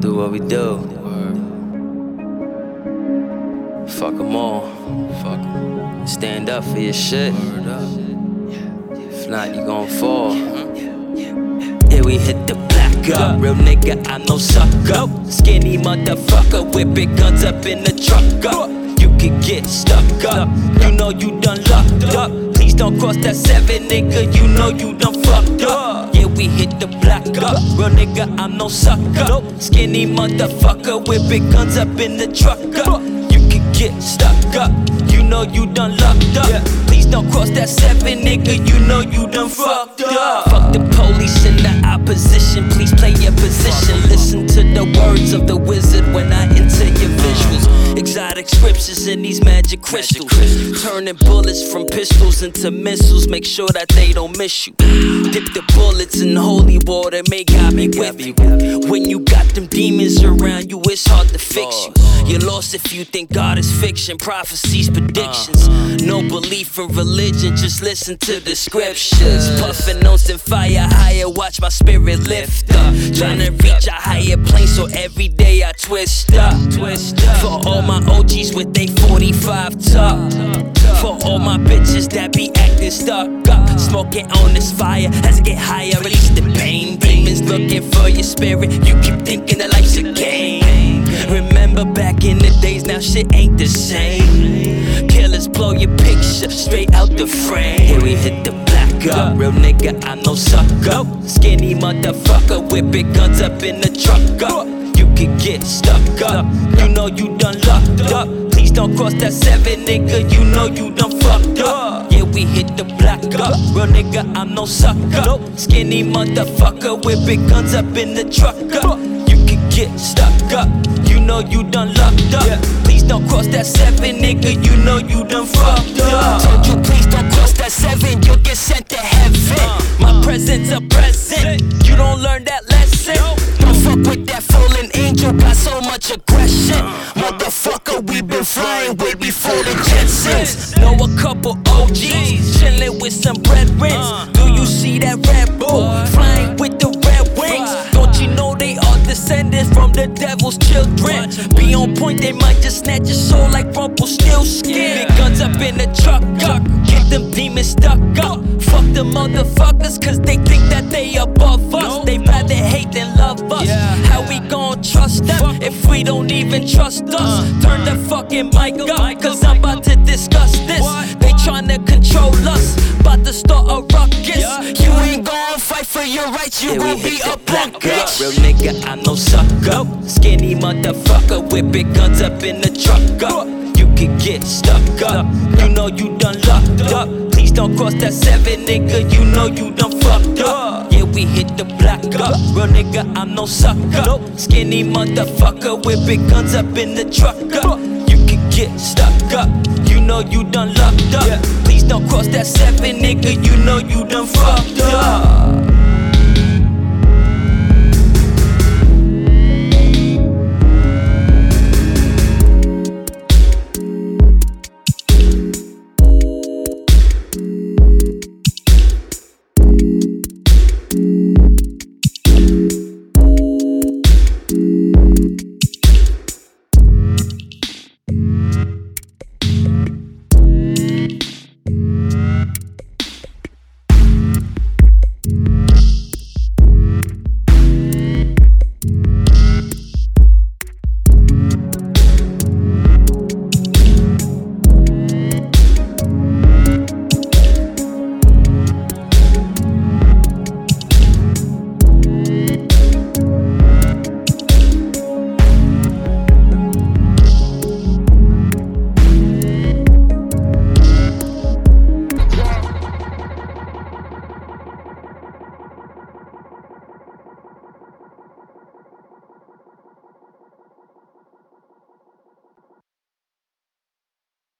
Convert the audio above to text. gon' do what we do. Word. Fuck them all. Fuck 'em. Stand up for your shit. Word up. Yeah. If not, you gon' fall. Yeah, we hit the black up. Real nigga, I'm no sucker. Skinny motherfucker, whipping guns up in the truck up. You could get stuck up. You know you done lucked up. Please don't cross that 7, nigga. You know you done fucked up. Yeah, we hit the black up. Real nigga, I'm no sucker. Skinny motherfucker with big guns up in the truck up. You could get stuck up. You know you done lucked up. Please don't cross that 7, nigga. You know you done fucked up. Fuck the police and the opposition. Please play your position. Listen to the words of the wizard when I enter your visuals. Exotic scriptures in these magic crystals, turning bullets from pistols into missiles. Make sure that they don't miss you. Dip the bullets in holy water, may God be with you. When you got them demons around you, it's hard to fix you. You're lost if you think God is fiction, prophecies, predictions. No belief in religion, just listen to the scriptures. Puffing notes and fire higher, watch my spirit lift up. Trying to reach a higher plane, so every day I twist up. For all my OGs with they 45 tuck. For all my bitches that be acting stuck up. Smoking on this fire, let's get higher, release the pain. Demons looking for your spirit, you keep thinking that life's a game. Remember back in the days, now shit ain't the same. Killers blow your picture straight out the frame. Here we hit the black up. Real nigga, I'm no sucker. Skinny motherfucker with big guns up in the truck up. You could get stuck up. You know you done lucked up. Please don't cross that 7, nigga. You know you done fucked up. Yeah, we hit the black up. Real nigga, I'm no sucker. Skinny motherfucker with big guns up in the truck up. You could get stuck up. You know you done lucked up. Please don't cross that 7, nigga. You know you done fucked up. Told you please don't cross that 7. You'll get sent to heaven. My present's a present. You don't learn that lesson. Fuck with that fallen angel, got so much aggression. Motherfucker, we been flying way before the Jetsons. Know a couple OGs, chilling with some brethren. Do you see that Red Bull, flying with the Red Wings? Don't you know they are descendants from the devil's children? Be on point, they might just snatch your soul like Rumpelstiltskin. Big guns up in the truck up, get them demons stuck up. Fuck the motherfuckers, cause they think that they above us. They rather hate than love us. How we gon' trust them if we don't even trust us? Turn the fucking mic up, cause I'm about to discuss this. They tryna control us, about to start a ruckus. You ain't gon' fight for your rights, you gon' be a black bitch. Real nigga, I'm no sucker. Skinny motherfucker with big guns up in the truck up. You can get stuck up, you know you done lucked up. Please don't cross that 7, nigga, you know you done fucked up. Yeah, we hit the black up. Real nigga, I'm no sucker. Skinny motherfucker with big guns up in the truck up. You can get stuck up, you know you done lucked up. Please don't cross that 7, nigga, you know you done fucked up.